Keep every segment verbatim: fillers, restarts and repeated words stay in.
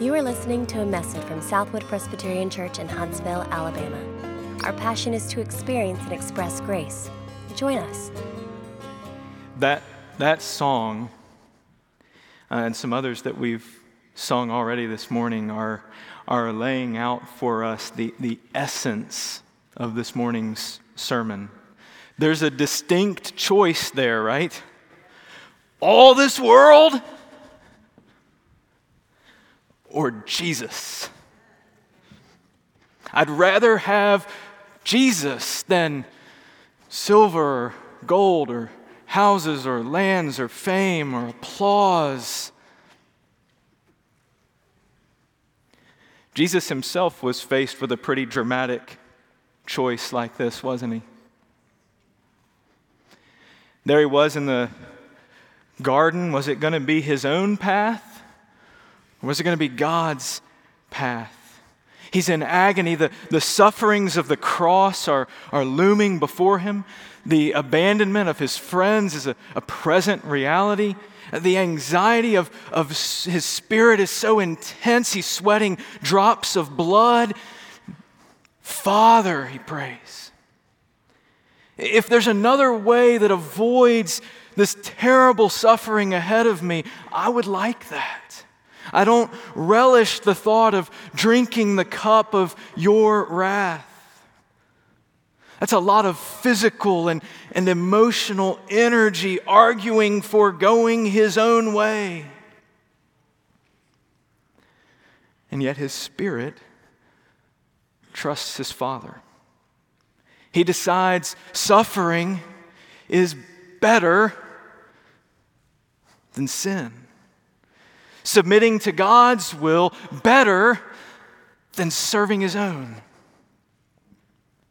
You are listening to a message from Southwood Presbyterian Church in Huntsville, Alabama. Our passion is to experience and express grace. Join us. That that song uh, and some others that we've sung already this morning are are laying out for us the, the essence of this morning's sermon. There's a distinct choice there, right? All this world or Jesus. I'd rather have Jesus than silver or gold or houses or lands or fame or applause. Jesus himself was faced with a pretty dramatic choice like this, wasn't he? There he was in the garden. Was it going to be his own path? Or was it going to be God's path? He's in agony. The, the sufferings of the cross are, are looming before him. The abandonment of his friends is a, a present reality. The anxiety of, of his spirit is so intense, he's sweating drops of blood. Father, he prays, if there's another way that avoids this terrible suffering ahead of me, I would like that. I don't relish the thought of drinking the cup of your wrath. That's a lot of physical and, and emotional energy arguing for going his own way. And yet his spirit trusts his Father. He decides suffering is better than sin. Submitting to God's will better than serving his own.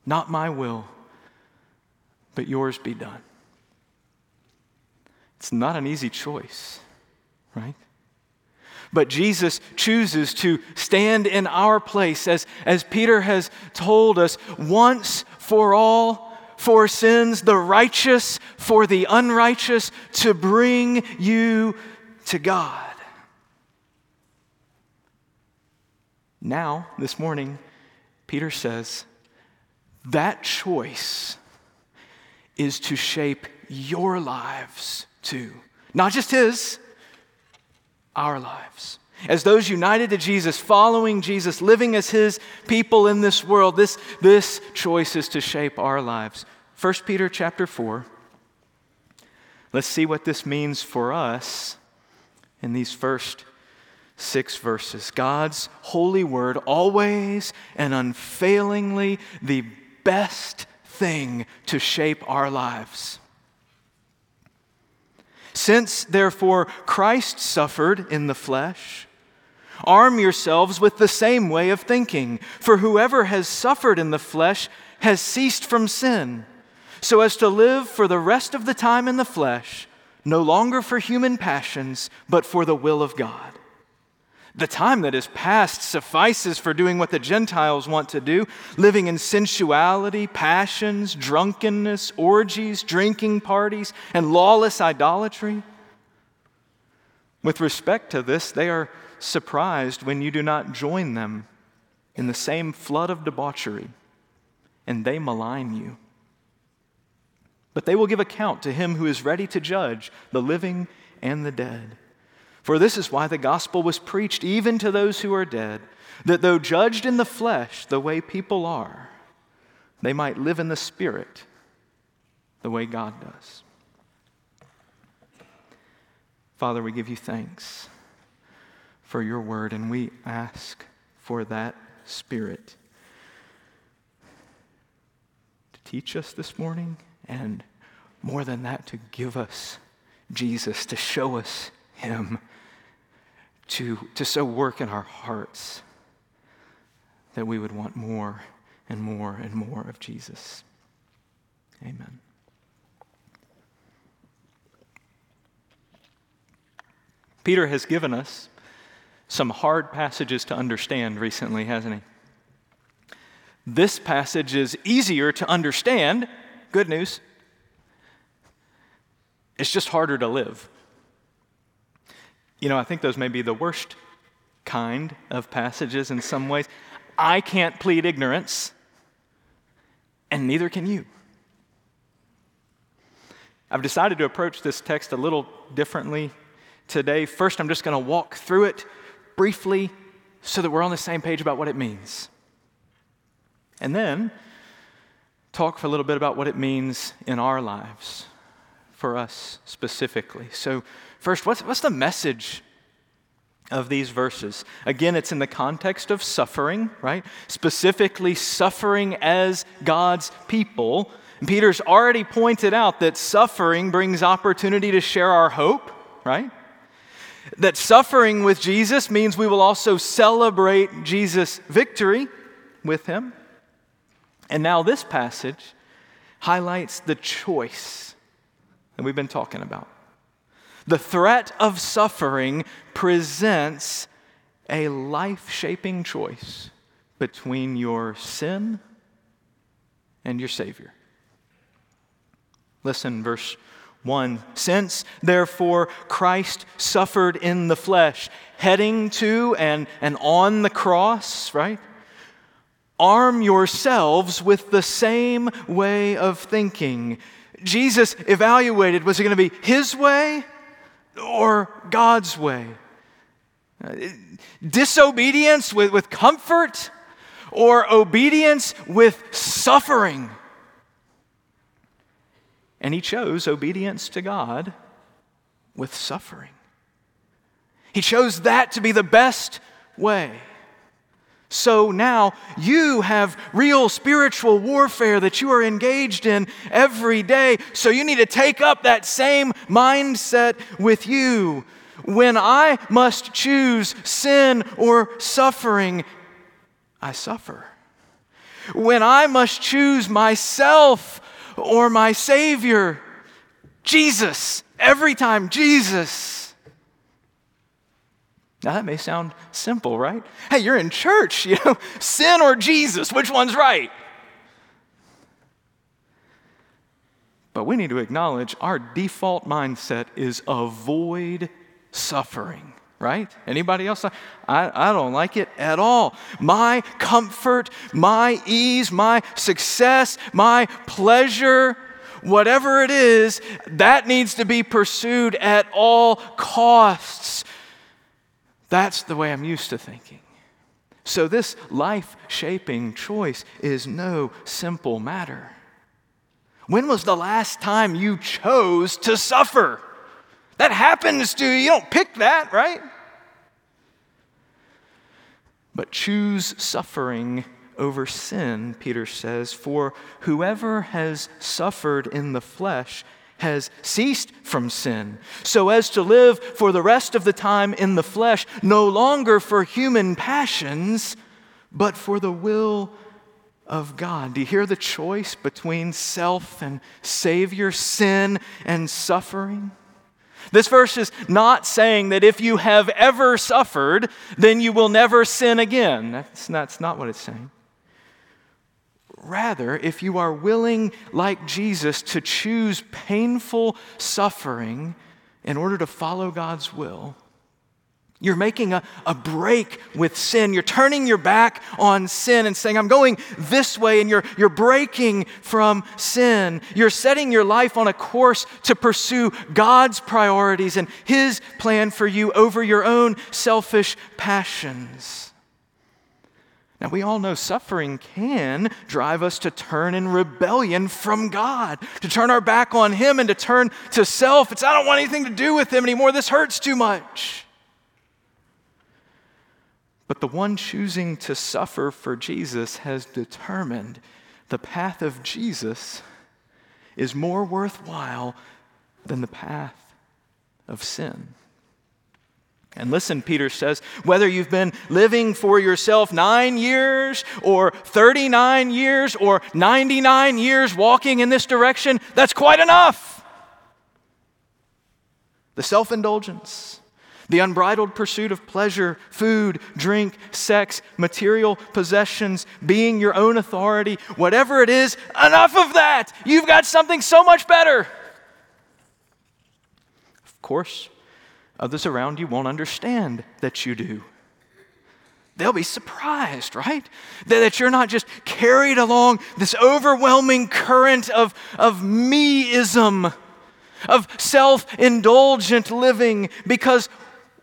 Not my will, but yours be done. It's not an easy choice, right? But Jesus chooses to stand in our place, as, as Peter has told us, once for all, for sins, the righteous, for the unrighteous, to bring you to God. Now, this morning, Peter says, that choice is to shape your lives too. Not just his, our lives. As those united to Jesus, following Jesus, living as his people in this world, this, this choice is to shape our lives. First Peter chapter four. Let's see what this means for us in these first Six verses. God's holy word, always and unfailingly the best thing to shape our lives. Since, therefore, Christ suffered in the flesh, arm yourselves with the same way of thinking. For whoever has suffered in the flesh has ceased from sin, so as to live for the rest of the time in the flesh, no longer for human passions, but for the will of God. The time that is past suffices for doing what the Gentiles want to do, living in sensuality, passions, drunkenness, orgies, drinking parties, and lawless idolatry. With respect to this, they are surprised when you do not join them in the same flood of debauchery, and they malign you. But they will give account to him who is ready to judge the living and the dead. For this is why the gospel was preached even to those who are dead, that though judged in the flesh the way people are, they might live in the spirit the way God does. Father, we give you thanks for your word, and we ask for that spirit to teach us this morning, and more than that, to give us Jesus, to show us him. To, to so work in our hearts that we would want more and more and more of Jesus. Amen. Peter has given us some hard passages to understand recently, hasn't he? This passage is easier to understand, good news. It's just harder to live. You know, I think those may be the worst kind of passages in some ways. I can't plead ignorance, and neither can you. I've decided to approach this text a little differently today. First, I'm just going to walk through it briefly so that we're on the same page about what it means. And then talk for a little bit about what it means in our lives, for us specifically. So first, what's, what's the message of these verses? Again, it's in the context of suffering, right? Specifically suffering as God's people. And Peter's already pointed out that suffering brings opportunity to share our hope, right? That suffering with Jesus means we will also celebrate Jesus' victory with him. And now this passage highlights the choice that we've been talking about. The threat of suffering presents a life-shaping choice between your sin and your Savior. Listen, verse one. Since, therefore, Christ suffered in the flesh, heading to and, and on the cross, right? Arm yourselves with the same way of thinking. Jesus evaluated, was it going to be his way or God's way? Disobedience with, with comfort or obedience with suffering? And he chose obedience to God with suffering. He chose that to be the best way. So now you have real spiritual warfare that you are engaged in every day. So you need to take up that same mindset with you. When I must choose sin or suffering, I suffer. When I must choose myself or my Savior, Jesus, every time, Jesus. Now that may sound simple, right? Hey, you're in church, you know, sin or Jesus, which one's right? But we need to acknowledge our default mindset is avoid suffering, right? Anybody else? I, I don't like it at all. My comfort, my ease, my success, my pleasure, whatever it is, that needs to be pursued at all costs. That's the way I'm used to thinking. So this life-shaping choice is no simple matter. When was the last time you chose to suffer? That happens to you. You don't pick that, right? But choose suffering over sin, Peter says, for whoever has suffered in the flesh has ceased from sin, so as to live for the rest of the time in the flesh, no longer for human passions, but for the will of God. Do you hear the choice between self and Savior, sin and suffering? This verse is not saying that if you have ever suffered, then you will never sin again. That's, that's not what it's saying. Rather, if you are willing, like Jesus, to choose painful suffering in order to follow God's will, you're making a, a break with sin. You're turning your back on sin and saying, I'm going this way, and you're, you're breaking from sin. You're setting your life on a course to pursue God's priorities and his plan for you over your own selfish passions. Now, we all know suffering can drive us to turn in rebellion from God, to turn our back on him and to turn to self. It's, I don't want anything to do with him anymore. This hurts too much. But the one choosing to suffer for Jesus has determined the path of Jesus is more worthwhile than the path of sin. And listen, Peter says, whether you've been living for yourself nine years or thirty-nine years or ninety-nine years walking in this direction, that's quite enough. The self-indulgence, the unbridled pursuit of pleasure, food, drink, sex, material possessions, being your own authority, whatever it is, enough of that. You've got something so much better. Of course, others around you won't understand that you do. they'll be surprised, right? That, that you're not just carried along this overwhelming current of, of me-ism, of self-indulgent living, because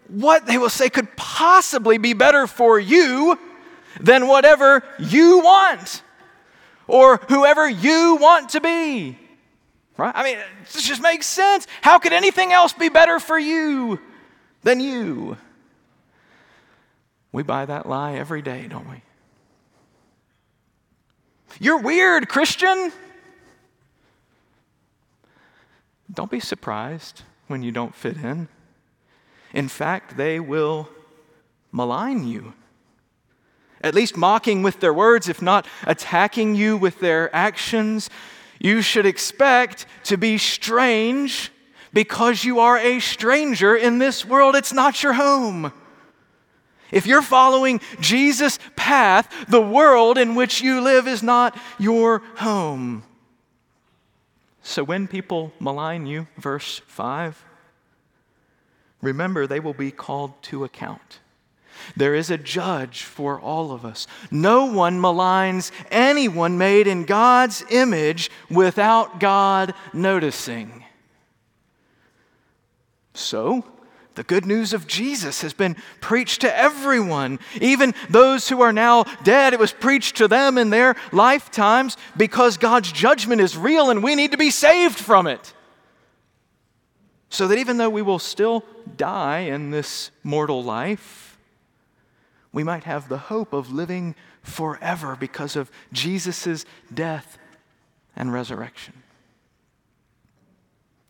what they will say could possibly be better for you than whatever you want or whoever you want to be, right? I mean, this just makes sense. How could anything else be better for you than you? We buy that lie every day, don't we? You're weird, Christian. Don't be surprised when you don't fit in. In fact, they will malign you, at least mocking with their words, if not attacking you with their actions. You should expect to be strange because you are a stranger in this world. It's not your home. If you're following Jesus' path, the world in which you live is not your home. So when people malign you, verse five, remember they will be called to account. There is a judge for all of us. No one maligns anyone made in God's image without God noticing. So, the good news of Jesus has been preached to everyone, even those who are now dead. It was preached to them in their lifetimes because God's judgment is real and we need to be saved from it. So that even though we will still die in this mortal life, we might have the hope of living forever because of Jesus' death and resurrection.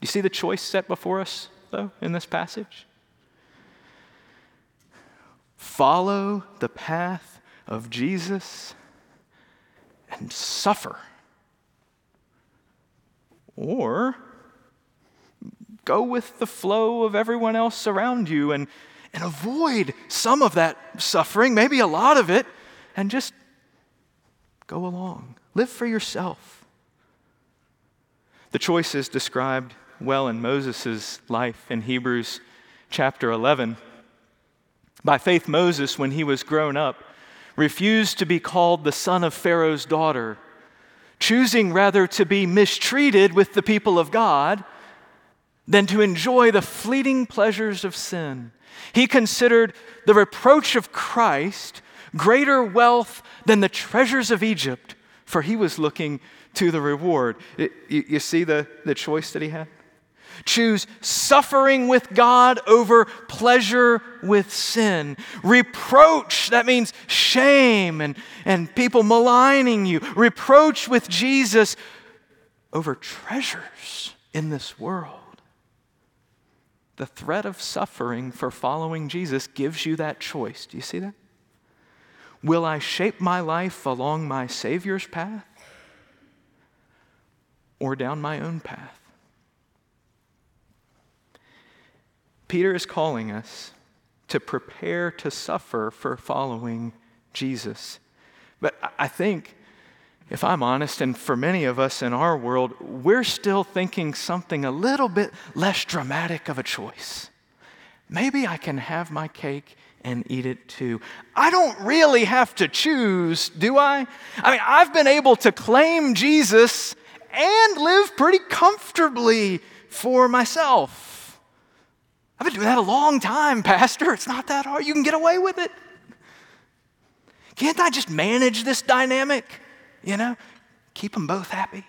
You see the choice set before us, though, in this passage? Follow the path of Jesus and suffer. Or go with the flow of everyone else around you and, and avoid some of that suffering, maybe a lot of it, and just go along. Live for yourself. The choice is described well in Moses' life in Hebrews chapter eleven. By faith, Moses, when he was grown up, refused to be called the son of Pharaoh's daughter, choosing rather to be mistreated with the people of God than to enjoy the fleeting pleasures of sin. He considered the reproach of Christ greater wealth than the treasures of Egypt, for he was looking to the reward. It, you, you see the, the choice that he had? Choose suffering with God over pleasure with sin. Reproach, that means shame and, and people maligning you. Reproach with Jesus over treasures in this world. The threat of suffering for following Jesus gives you that choice. Do you see that? Will I shape my life along my Savior's path or down my own path? Peter is calling us to prepare to suffer for following Jesus. But I think, if I'm honest, and for many of us in our world, we're still thinking something a little bit less dramatic of a choice. Maybe I can have my cake and eat it too. I don't really have to choose, do I? I mean, I've been able to claim Jesus and live pretty comfortably for myself. I've been doing that a long time, Pastor. It's not that hard. You can get away with it. Can't I just manage this dynamic? You know, keep them both happy.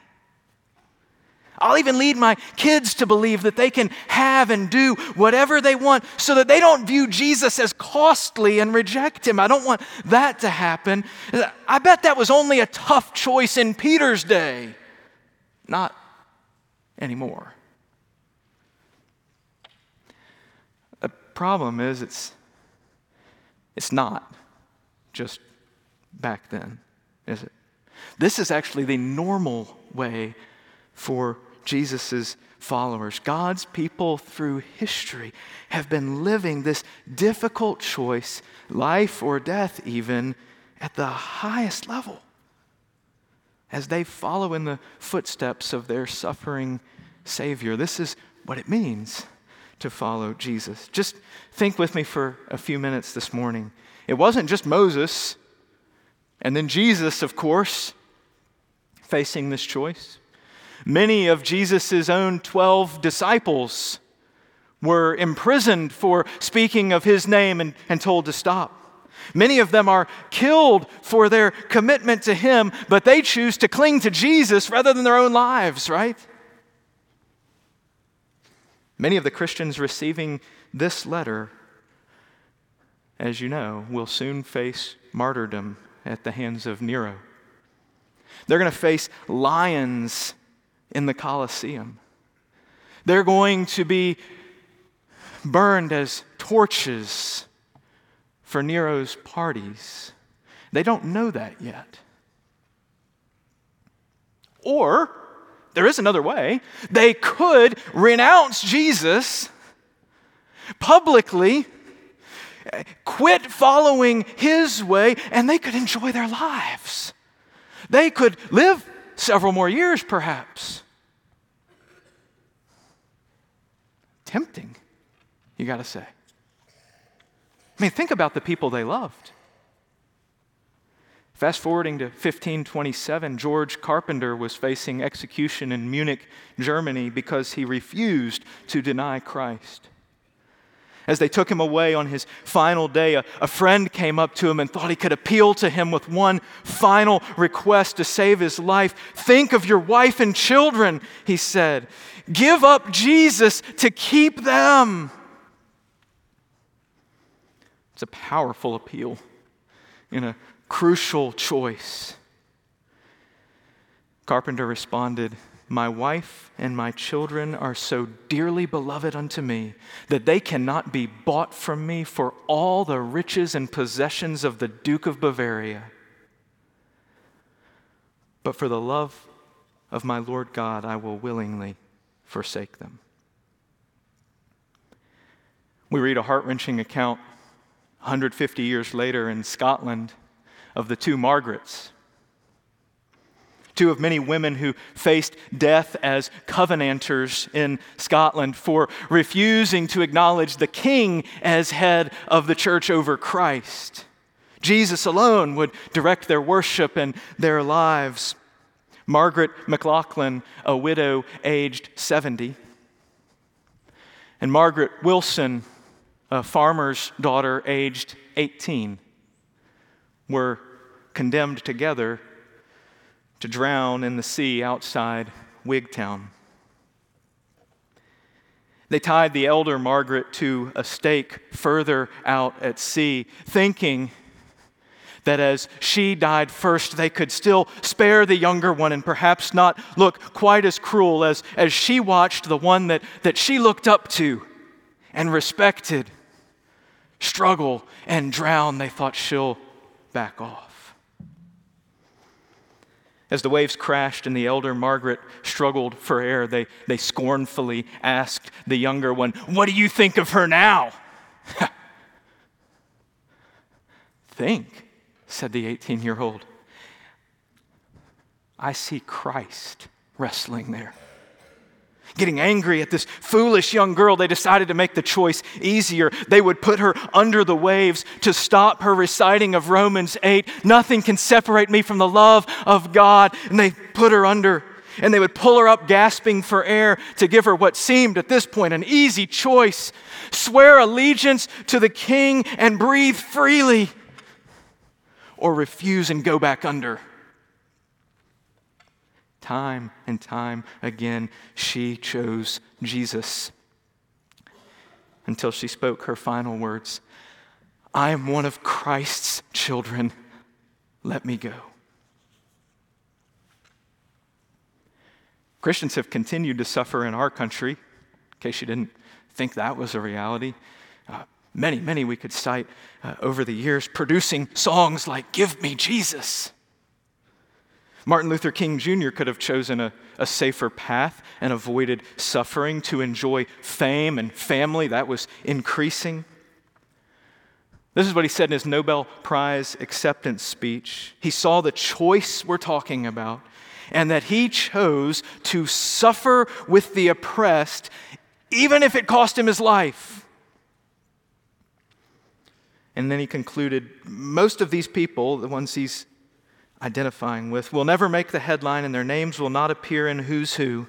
I'll even lead my kids to believe that they can have and do whatever they want so that they don't view Jesus as costly and reject him. I don't want that to happen. I bet that was only a tough choice in Peter's day. Not anymore. The problem is it's, it's not just back then, is it? This is actually the normal way for Jesus' followers. God's people through history have been living this difficult choice, life or death even, at the highest level as they follow in the footsteps of their suffering Savior. This is what it means to follow Jesus. Just think with me for a few minutes this morning. It wasn't just Moses and then Jesus, of course, facing this choice. Many of Jesus' own twelve disciples were imprisoned for speaking of his name and, and told to stop. Many of them are killed for their commitment to him, but they choose to cling to Jesus rather than their own lives, right? Many of the Christians receiving this letter, as you know, will soon face martyrdom at the hands of Nero. They're going to face lions in the Colosseum. They're going to be burned as torches for Nero's parties. They don't know that yet. Or, there is another way. They could renounce Jesus publicly, quit following his way, and they could enjoy their lives. They could live several more years, perhaps. Tempting, you got to say. I mean, think about the people they loved. Fast forwarding to fifteen twenty-seven, George Carpenter was facing execution in Munich, Germany, because he refused to deny Christ. As they took him away on his final day, a, a friend came up to him and thought he could appeal to him with one final request to save his life. "Think of your wife and children," he said. "Give up Jesus to keep them." It's a powerful appeal in a crucial choice. Carpenter responded, "My wife and my children are so dearly beloved unto me that they cannot be bought from me for all the riches and possessions of the Duke of Bavaria. But for the love of my Lord God, I will willingly forsake them." We read a heart-wrenching account one hundred fifty years later in Scotland of the two Margarets, two of many women who faced death as Covenanters in Scotland for refusing to acknowledge the king as head of the church over Christ. Jesus alone would direct their worship and their lives. Margaret MacLachlan, a widow aged seventy, and Margaret Wilson, a farmer's daughter aged eighteen, were condemned together to drown in the sea outside Wigtown. They tied the elder Margaret to a stake further out at sea, thinking that as she died first, they could still spare the younger one and perhaps not look quite as cruel as, as she watched the one that, that she looked up to and respected struggle and drown. They thought, "She'll back off." As the waves crashed and the elder Margaret struggled for air, they, they scornfully asked the younger one, "What do you think of her now?" "Think," said the eighteen-year-old. "I see Christ wrestling there." Getting angry at this foolish young girl, they decided to make the choice easier. They would put her under the waves to stop her reciting of Romans eight. "Nothing can separate me from the love of God." And they put her under, and they would pull her up gasping for air to give her what seemed at this point an easy choice. Swear allegiance to the king and breathe freely, or refuse and go back under. Time and time again, she chose Jesus until she spoke her final words, "I am one of Christ's children. Let me go." Christians have continued to suffer in our country, in case you didn't think that was a reality. Uh, many, many we could cite uh, over the years, producing songs like "Give Me Jesus." Martin Luther King Junior could have chosen a, a safer path and avoided suffering to enjoy fame and family that was increasing. This is what he said in his Nobel Prize acceptance speech. He saw the choice we're talking about and that he chose to suffer with the oppressed even if it cost him his life. And then he concluded, most of these people, the ones he's identifying with, will never make the headline, and their names will not appear in Who's Who.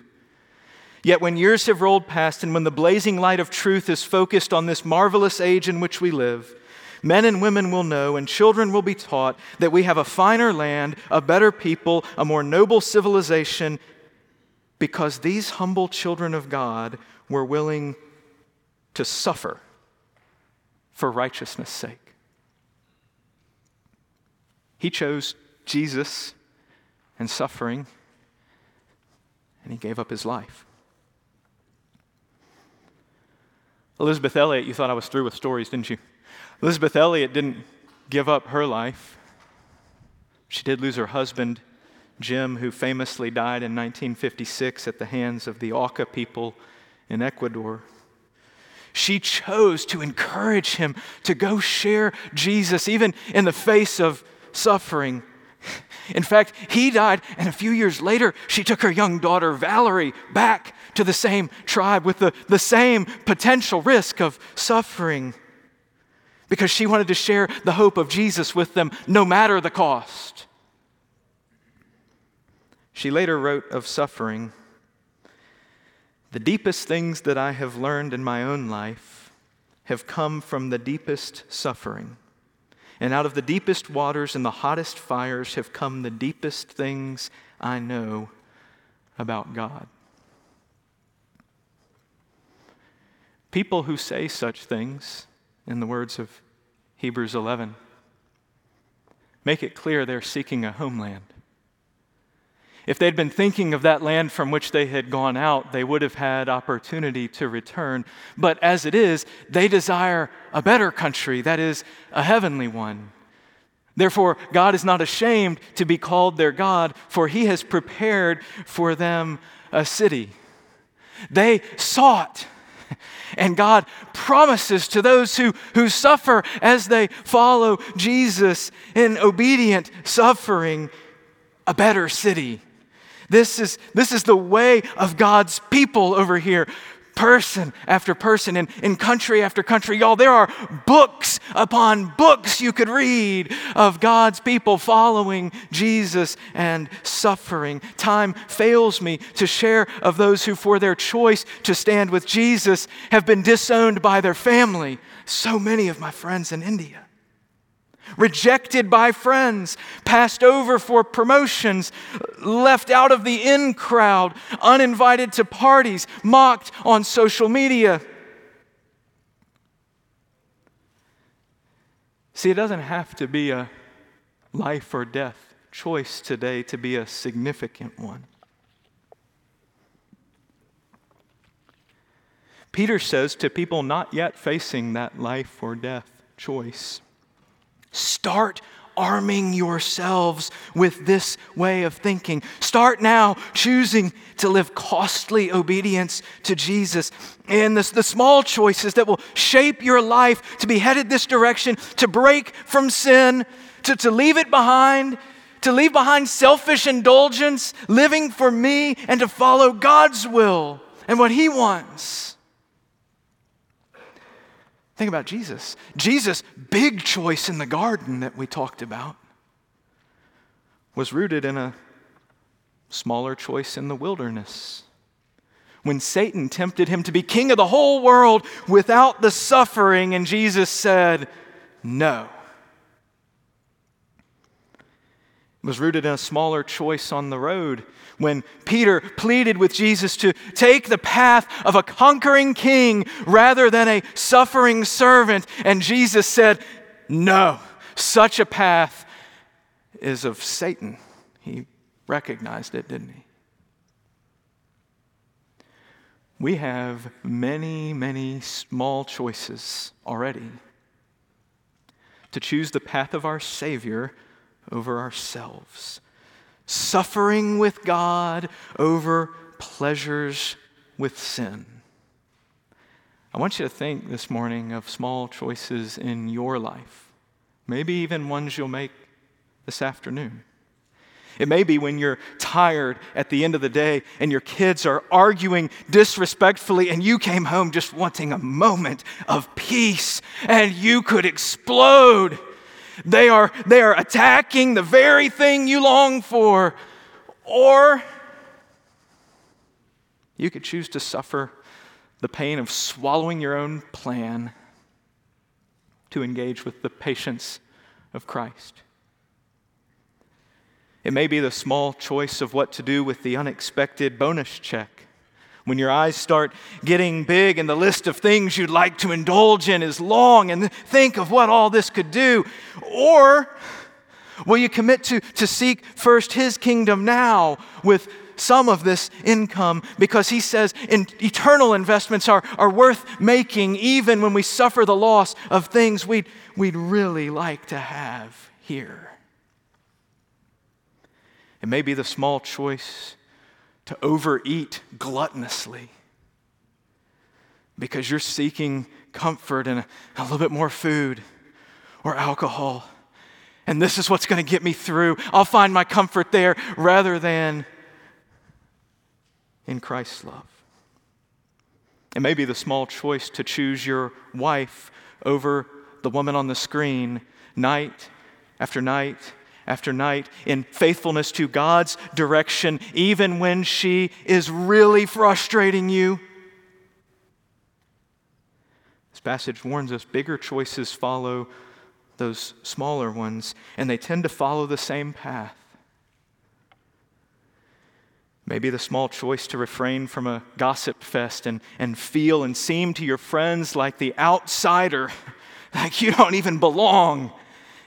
Yet when years have rolled past, and when the blazing light of truth is focused on this marvelous age in which we live, men and women will know, and children will be taught, that we have a finer land, a better people, a more noble civilization, because these humble children of God were willing to suffer for righteousness' sake. He chose Jesus and suffering, and he gave up his life. Elizabeth Elliot, you thought I was through with stories, didn't you? Elizabeth Elliot didn't give up her life. She did lose her husband, Jim, who famously died in nineteen fifty-six at the hands of the Aucca people in Ecuador. She chose to encourage him to go share Jesus, even in the face of suffering. In fact, he died, and a few years later, she took her young daughter, Valerie, back to the same tribe with the, the same potential risk of suffering, because she wanted to share the hope of Jesus with them, no matter the cost. She later wrote of suffering, "The deepest things that I have learned in my own life have come from the deepest suffering. And out of the deepest waters and the hottest fires have come the deepest things I know about God." People who say such things, in the words of Hebrews eleven, make it clear they're seeking a homeland. If they'd been thinking of that land from which they had gone out, they would have had opportunity to return. But as it is, they desire a better country, that is, a heavenly one. Therefore, God is not ashamed to be called their God, for he has prepared for them a city. They sought, and God promises to those who, who suffer as they follow Jesus in obedient suffering, a better city. This is, this is the way of God's people over here, person after person, and in country after country. Y'all, there are books upon books you could read of God's people following Jesus and suffering. Time fails me to share of those who, for their choice to stand with Jesus, have been disowned by their family. So many of my friends in India. Rejected by friends, passed over for promotions, left out of the in crowd, uninvited to parties, mocked on social media. See, it doesn't have to be a life or death choice today to be a significant one. Peter says to people not yet facing that life or death choice, start arming yourselves with this way of thinking. Start now choosing to live costly obedience to Jesus. And the, the small choices that will shape your life to be headed this direction, to break from sin, to, to leave it behind, to leave behind selfish indulgence, living for me, and to follow God's will and what he wants. Think about Jesus. Jesus' big choice in the garden that we talked about was rooted in a smaller choice in the wilderness. When Satan tempted him to be king of the whole world without the suffering, and Jesus said, no. It was rooted in a smaller choice on the road when Peter pleaded with Jesus to take the path of a conquering king rather than a suffering servant. And Jesus said, no, such a path is of Satan. He recognized it, didn't he? We have many, many small choices already to choose the path of our Savior over ourselves. Suffering with God over pleasures with sin. I want you to think this morning of small choices in your life. Maybe even ones you'll make this afternoon. It may be when you're tired at the end of the day and your kids are arguing disrespectfully and you came home just wanting a moment of peace and you could explode. They are, they are attacking the very thing you long for. Or you could choose to suffer the pain of swallowing your own plan to engage with the patience of Christ. It may be the small choice of what to do with the unexpected bonus check. When your eyes start getting big and the list of things you'd like to indulge in is long and think of what all this could do. Or will you commit to, to seek first His kingdom now with some of this income, because He says in, eternal investments are, are worth making even when we suffer the loss of things we'd, we'd really like to have here. It may be the small choice to overeat gluttonously because you're seeking comfort in a, a little bit more food or alcohol, and this is what's going to get me through. I'll find my comfort there rather than in Christ's love. It may be the small choice to choose your wife over the woman on the screen night after night after night in faithfulness to God's direction, even when she is really frustrating you. This passage warns us bigger choices follow those smaller ones, and they tend to follow the same path. Maybe the small choice to refrain from a gossip fest and, and feel and seem to your friends like the outsider, like you don't even belong,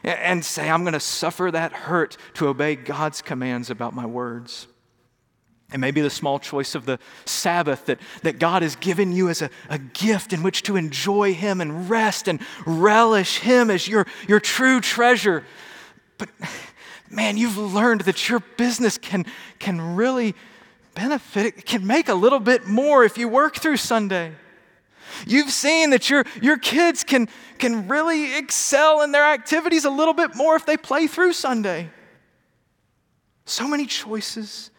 and say, I'm going to suffer that hurt to obey God's commands about my words. And maybe the small choice of the Sabbath that, that God has given you as a, a gift in which to enjoy Him and rest and relish Him as your, your true treasure. But man, you've learned that your business can, can really benefit. It can make a little bit more if you work through Sunday. You've seen that your, your kids can, can really excel in their activities a little bit more if they play through Sunday. So many choices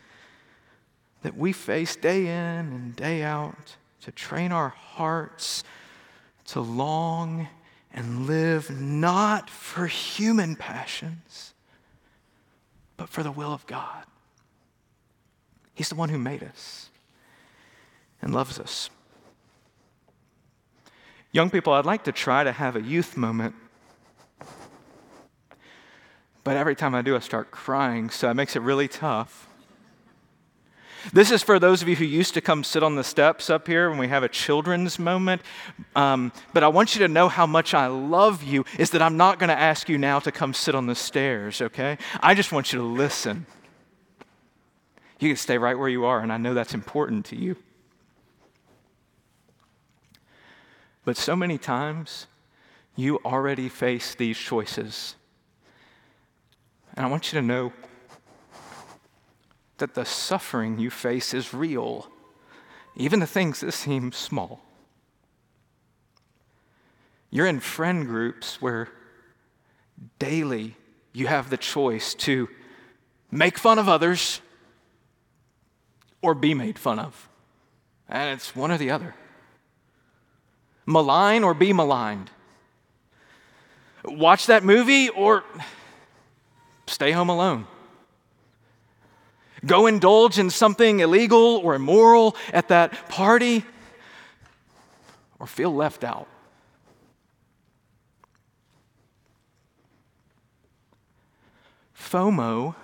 that we face day in and day out to train our hearts to long and live not for human passions, but for the will of God. He's the one who made us and loves us. Young people, I'd like to try to have a youth moment, but every time I do, I start crying, so it makes it really tough. This is for those of you who used to come sit on the steps up here when we have a children's moment, um, but I want you to know how much I love you is that I'm not going to ask you now to come sit on the stairs, okay? I just want you to listen. You can stay right where you are, and I know that's important to you. But so many times, you already face these choices, and I want you to know that the suffering you face is real, even the things that seem small. You're in friend groups where daily you have the choice to make fun of others or be made fun of, and it's one or the other. Malign or be maligned. Watch that movie or stay home alone. Go indulge in something illegal or immoral at that party, or feel left out. FOMO,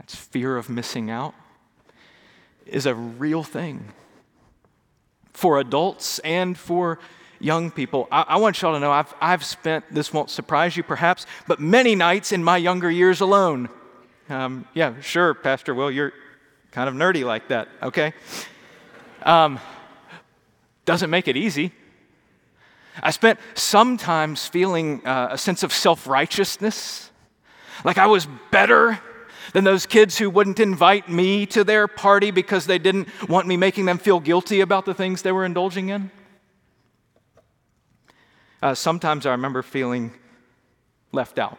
that's fear of missing out, is a real thing for adults and for young people. I, I want y'all to know I've, I've spent, this won't surprise you perhaps, but many nights in my younger years alone. Um, yeah, sure, Pastor Will, you're kind of nerdy like that, okay? Um, doesn't make it easy. I spent sometimes feeling uh, a sense of self-righteousness, like I was better than those kids who wouldn't invite me to their party because they didn't want me making them feel guilty about the things they were indulging in. Uh, sometimes I remember feeling left out.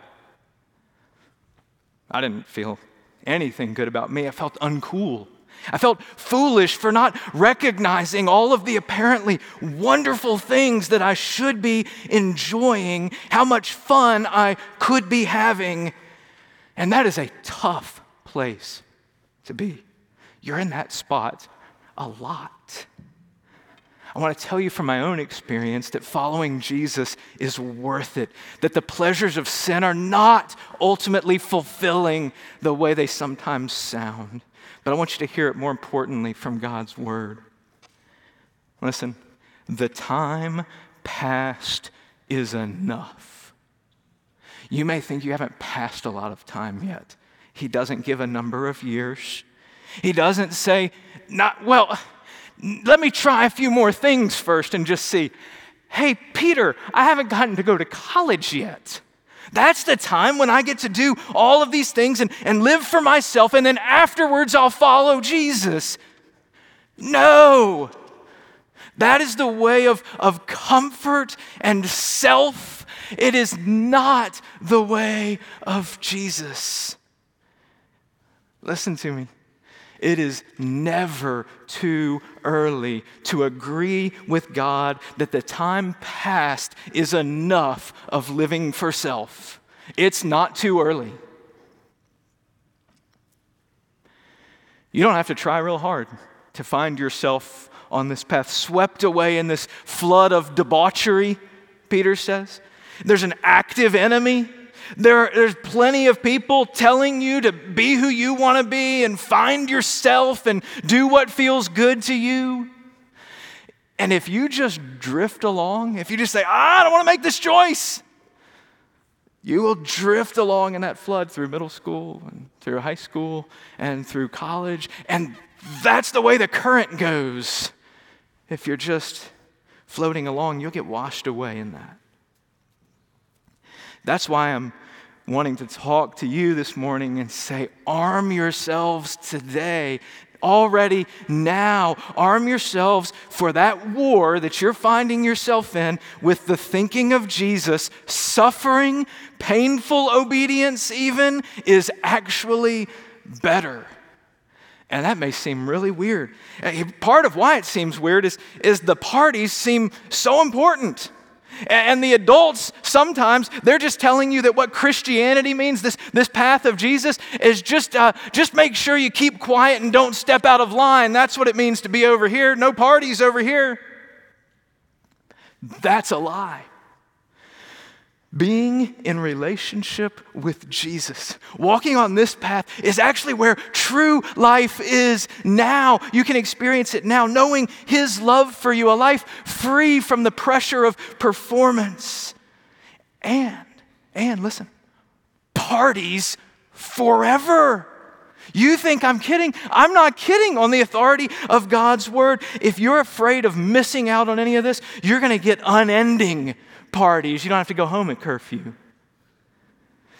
I didn't feel anything good about me. I felt uncool. I felt foolish for not recognizing all of the apparently wonderful things that I should be enjoying, how much fun I could be having. And that is a tough place to be. You're in that spot a lot. I want to tell you from my own experience that following Jesus is worth it, that the pleasures of sin are not ultimately fulfilling the way they sometimes sound. But I want you to hear it more importantly from God's word. Listen, the time past is enough. You may think you haven't passed a lot of time yet. He doesn't give a number of years. He doesn't say, "Not well, let me try a few more things first and just see. Hey, Peter, I haven't gotten to go to college yet. That's the time when I get to do all of these things and, and live for myself, and then afterwards I'll follow Jesus." No. That is the way of, of comfort and self. It is not the way of Jesus. Listen to me. It is never too early to agree with God that the time past is enough of living for self. It's not too early. You don't have to try real hard to find yourself on this path, swept away in this flood of debauchery, Peter says. There's an active enemy. There, there's plenty of people telling you to be who you want to be and find yourself and do what feels good to you. And if you just drift along, if you just say, ah, I don't want to make this choice, you will drift along in that flood through middle school and through high school and through college. And that's the way the current goes. If you're just floating along, you'll get washed away in that. That's why I'm wanting to talk to you this morning and say, arm yourselves today, already now. Arm yourselves for that war that you're finding yourself in with the thinking of Jesus. Suffering, painful obedience even, is actually better. And that may seem really weird. Part of why it seems weird is, is the parties seem so important. And the adults, sometimes, they're just telling you that what Christianity means, this, this path of Jesus, is just uh, just make sure you keep quiet and don't step out of line. That's what it means to be over here. No parties over here. That's a lie. Being in relationship with Jesus, walking on this path, is actually where true life is now. You can experience it now, knowing His love for you, a life free from the pressure of performance. And, and listen, parties forever. You think I'm kidding? I'm not kidding on the authority of God's word. If you're afraid of missing out on any of this, you're going to get unending parties. You don't have to go home at curfew,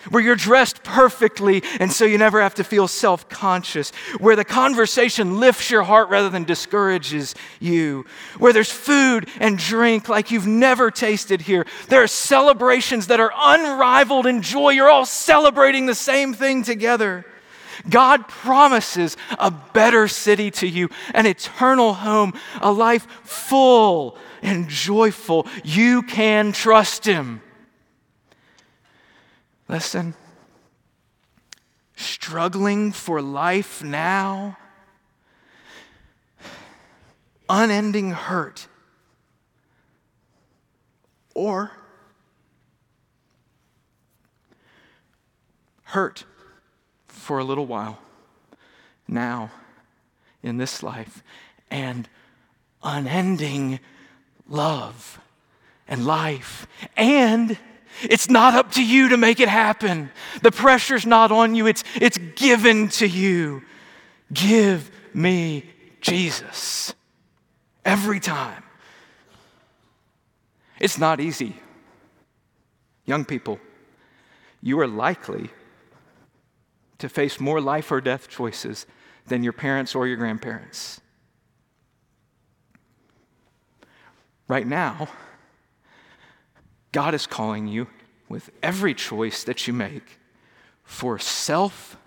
where you're dressed perfectly and so you never have to feel self-conscious, where the conversation lifts your heart rather than discourages you, where there's food and drink like you've never tasted here. There are celebrations that are unrivaled in joy. You're all celebrating the same thing together. God promises a better city to you, an eternal home, a life full and joyful. You can trust Him. Listen, struggling for life now, unending hurt, or hurt for a little while now in this life, and unending love and life. And it's not up to you to make it happen. The pressure's not on you. It's, it's given to you. Give me Jesus every time. It's not easy. Young people, you are likely to face more life or death choices than your parents or your grandparents. Right now, God is calling you with every choice that you make for self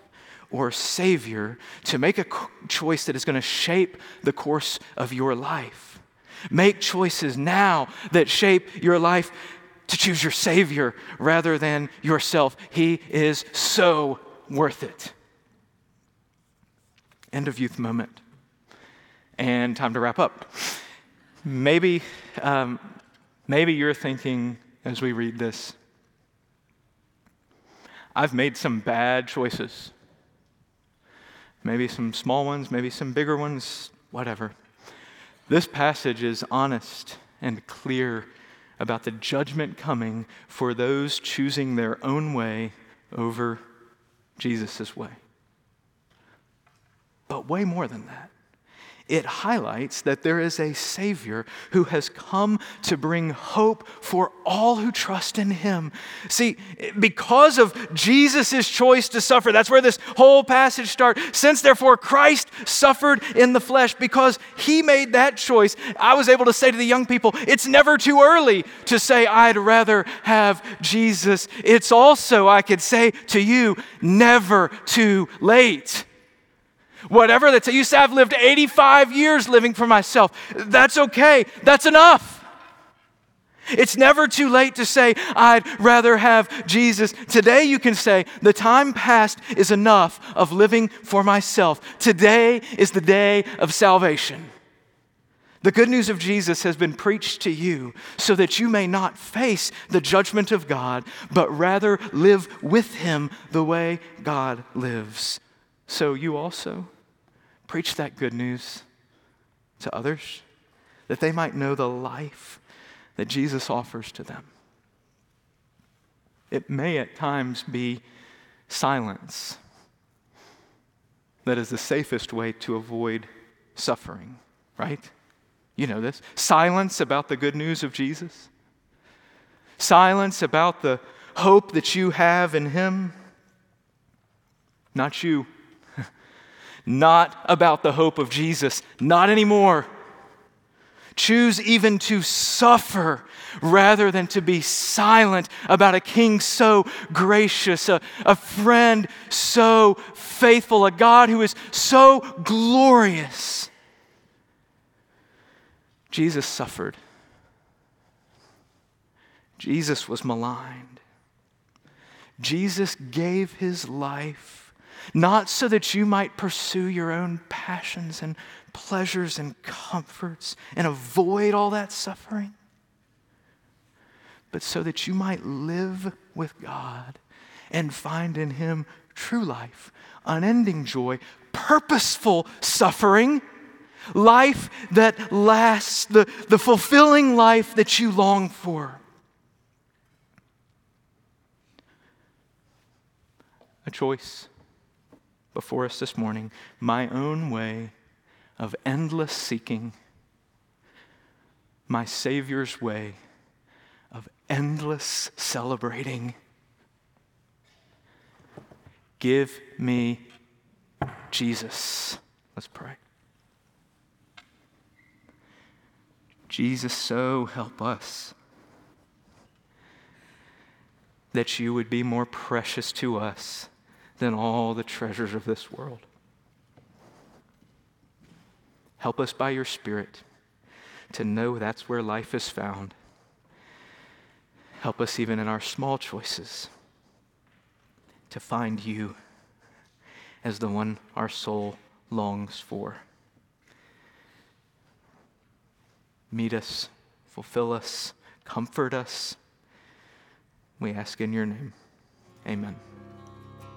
or Savior to make a choice that is going to shape the course of your life. Make choices now that shape your life to choose your Savior rather than yourself. He is so worth it. End of youth moment. And time to wrap up. Maybe, um, maybe you're thinking as we read this, I've made some bad choices. Maybe some small ones, maybe some bigger ones, whatever. This passage is honest and clear about the judgment coming for those choosing their own way over Jesus' way. But way more than that, it highlights that there is a Savior who has come to bring hope for all who trust in Him. See, because of Jesus' choice to suffer, that's where this whole passage starts. Since therefore Christ suffered in the flesh, because He made that choice, I was able to say to the young people, it's never too early to say, I'd rather have Jesus. It's also, I could say to you, never too late. Whatever that's, you say, I've lived eighty-five years living for myself. That's okay. That's enough. It's never too late to say, I'd rather have Jesus. Today you can say, the time past is enough of living for myself. Today is the day of salvation. The good news of Jesus has been preached to you so that you may not face the judgment of God, but rather live with Him the way God lives. So you also preach that good news to others, that they might know the life that Jesus offers to them. It may at times be silence that is the safest way to avoid suffering, right? You know this. Silence about the good news of Jesus. Silence about the hope that you have in Him. Not you. Not about the hope of Jesus. Not anymore. Choose even to suffer rather than to be silent about a king so gracious, a, a friend so faithful, a God who is so glorious. Jesus suffered. Jesus was maligned. Jesus gave His life. Not so that you might pursue your own passions and pleasures and comforts and avoid all that suffering, but so that you might live with God and find in Him true life, unending joy, purposeful suffering, life that lasts, the, the fulfilling life that you long for. A choice before us this morning, my own way of endless seeking, my Savior's way of endless celebrating. Give me Jesus. Let's pray. Jesus, so help us that you would be more precious to us than all the treasures of this world. Help us by your Spirit to know that's where life is found. Help us even in our small choices to find you as the one our soul longs for. Meet us, fulfill us, comfort us. We ask in your name. Amen.